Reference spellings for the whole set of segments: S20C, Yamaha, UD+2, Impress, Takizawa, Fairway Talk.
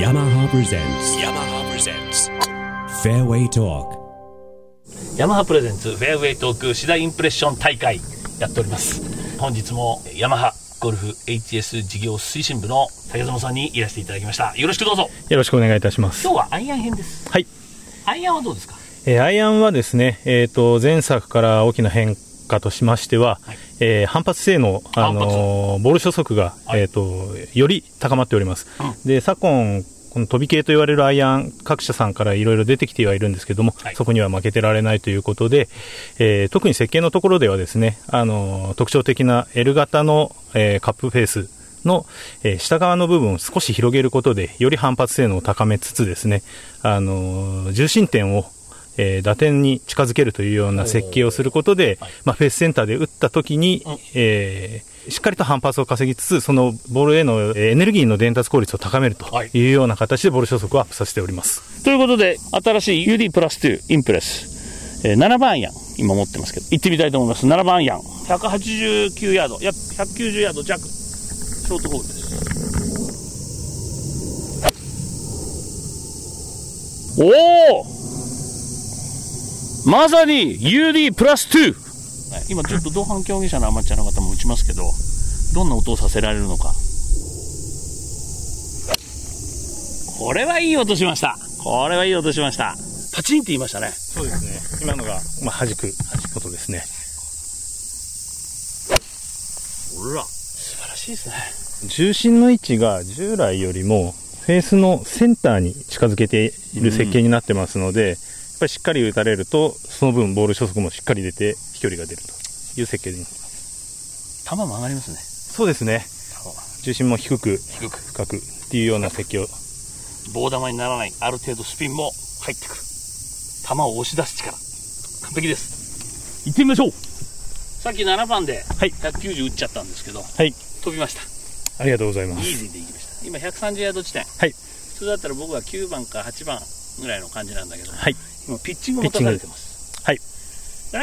Yamaha presents Fairway Talk。 Yamaha presents Fairway Talk シダインプレッション大会やっております。本日も Yamaha ゴルフ HS 事業推進部のTakizawaさんにいらしていただきました。よろしくどうぞ。よろしくお願いいたします。今日はアイアン編です。はい。アイアンはどうですか？アイアンはですね、前作から大きな変化としましては、はい、反発性能、ボール初速が、より高まっております、うん、で昨今この飛び系と言われるアイアン各社さんからいろいろ出てきてはいるんですけども、はい、そこには負けてられないということで、特に設計のところではですね、特徴的な L 型の、カップフェースの、下側の部分を少し広げることでより反発性能を高めつつですね、重心点を打点に近づけるというような設計をすることで、フェースセンターで打った時に、しっかりと反発を稼ぎつつそのボールへのエネルギーの伝達効率を高めるというような形でボール初速をアップさせております、はい、ということで新しい UD+2 インプレス、7番アイアン今持ってますけど行ってみたいと思います。7番アイアン189ヤード約190ヤード弱ショートホールです。おーまさに UD+2。 今ちょっと同伴競技者のアマチュアの方も打ちますけどどんな音をさせられるのか。これはいい音しました。パチンって言いましたね。そうですね。今のが、弾く音ですね。ほら素晴らしいですね。重心の位置が従来よりもフェースのセンターに近づけている設計になってますので、やっぱりしっかり打たれるとその分ボール初速もしっかり出て飛距離が出るという設計になります。球も上がりますね。そうですね。重心も低く深くっていうような設計を棒球にならないある程度スピンも入ってくる球を押し出す力完璧です。行ってみましょう。さっき7番で190打っちゃったんですけど、はい、飛びました。ありがとうございます。イージーで行きました。今130ヤード地点、はい、普通だったら僕は9番か8番ぐらいの感じなんだけど、はい、ピッチングも立たれてます、はい、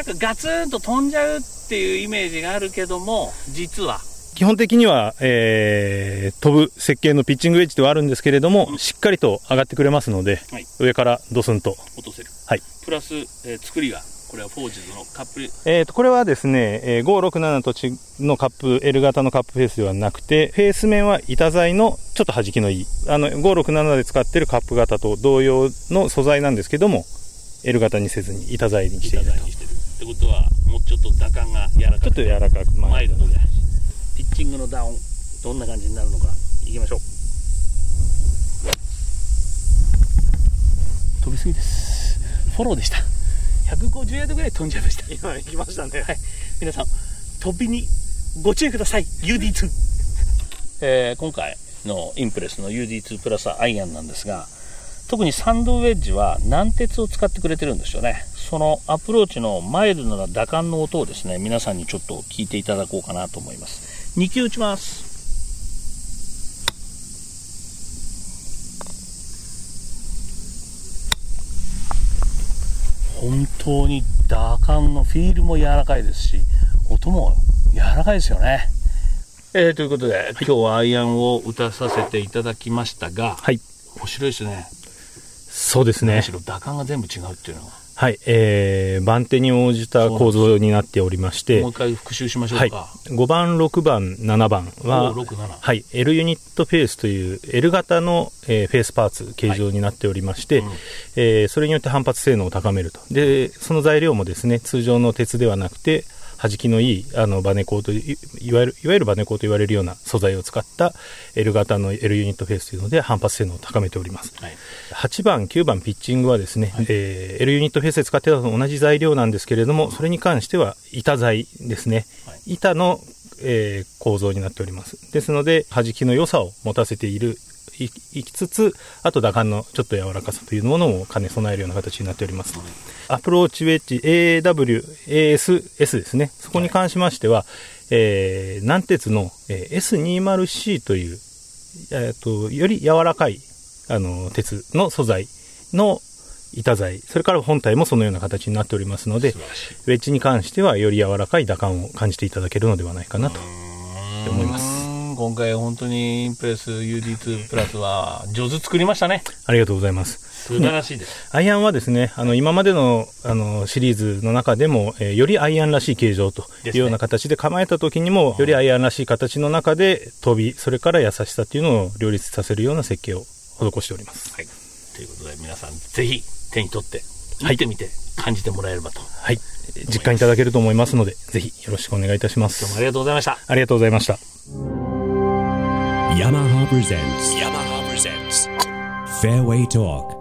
なんかガツンと飛んじゃうっていうイメージがあるけども実は基本的には、飛ぶ設計のピッチングウェッジではあるんですけれども、うん、しっかりと上がってくれますので、はい、上からドスンと落とせる、はい、プラス、作りがこれはフォージズのカップ、これはですね、567とちのカップ L 型のカップフェースではなくてフェース面は板材のちょっと弾きのいい567で使っているカップ型と同様の素材なんですけどもL 型にせずに板材にしていると。ってことはもうちょっと打感が柔らかくちょっと柔らかくマイルドでピッチングのダウンどんな感じになるのかいきましょう。飛びすぎです。フォローでした。150ヤードぐらい飛んじゃいました。今行きましたね、はい、皆さん飛びにご注意ください。 UD2 今回のインプレスの UD2 プラスアイアンなんですが特にサンドウェッジは軟鉄を使ってくれてるんですよね。そのアプローチのマイルドな打感の音をですね皆さんにちょっと聞いていただこうかなと思います。2球打ちます。本当に打感のフィールも柔らかいですし音も柔らかいですよね、ということで、はい、今日はアイアンを打たさせていただきましたが、はい、面白いですね。そうですね。むしろ打感が全部違うっていうのは、はい、番手に応じた構造になっておりましてもう一回復習しましょうか、はい、5番6番7番は、はい、L ユニットフェースという L 型の、フェースパーツ形状になっておりまして、はいうんそれによって反発性能を高めると。でその材料もですね通常の鉄ではなくて弾きのいいバネ鋼といわゆるバネ鋼と言われるような素材を使った L 型の L ユニットフェースというので反発性能を高めております、はい、8番9番ピッチングはですね、はいL ユニットフェースで使っていたのと同じ材料なんですけれどもそれに関しては板材ですね、はい、板の、構造になっております。ですので弾きの良さを持たせていきつつあと打感のちょっと柔らかさというものを兼ね備えるような形になっております、はい、アプローチウェッジ AWASS ですね。そこに関しましては、はい軟鉄の S20C という、より柔らかい鉄の素材の板材それから本体もそのような形になっておりますのでウェッジに関してはより柔らかい打感を感じていただけるのではないかなと思います。今回本当にインプレス UD+2 プラスは上手作りましたね。ありがとうございます。素晴らしいです、ね、アイアンはですね、今までの、シリーズの中でも、よりアイアンらしい形状というような形で構えた時にも、ね、よりアイアンらしい形の中で飛び、それから優しさというのを両立させるような設計を施しております、はい、ということで皆さんぜひ手に取って見てみて、はい、感じてもらえればと、はい、実感いただけると思いますので、ぜひよろしくお願いいたします。どうもありがとうございました。ありがとうございました。Yamaha presents Fairway Talk。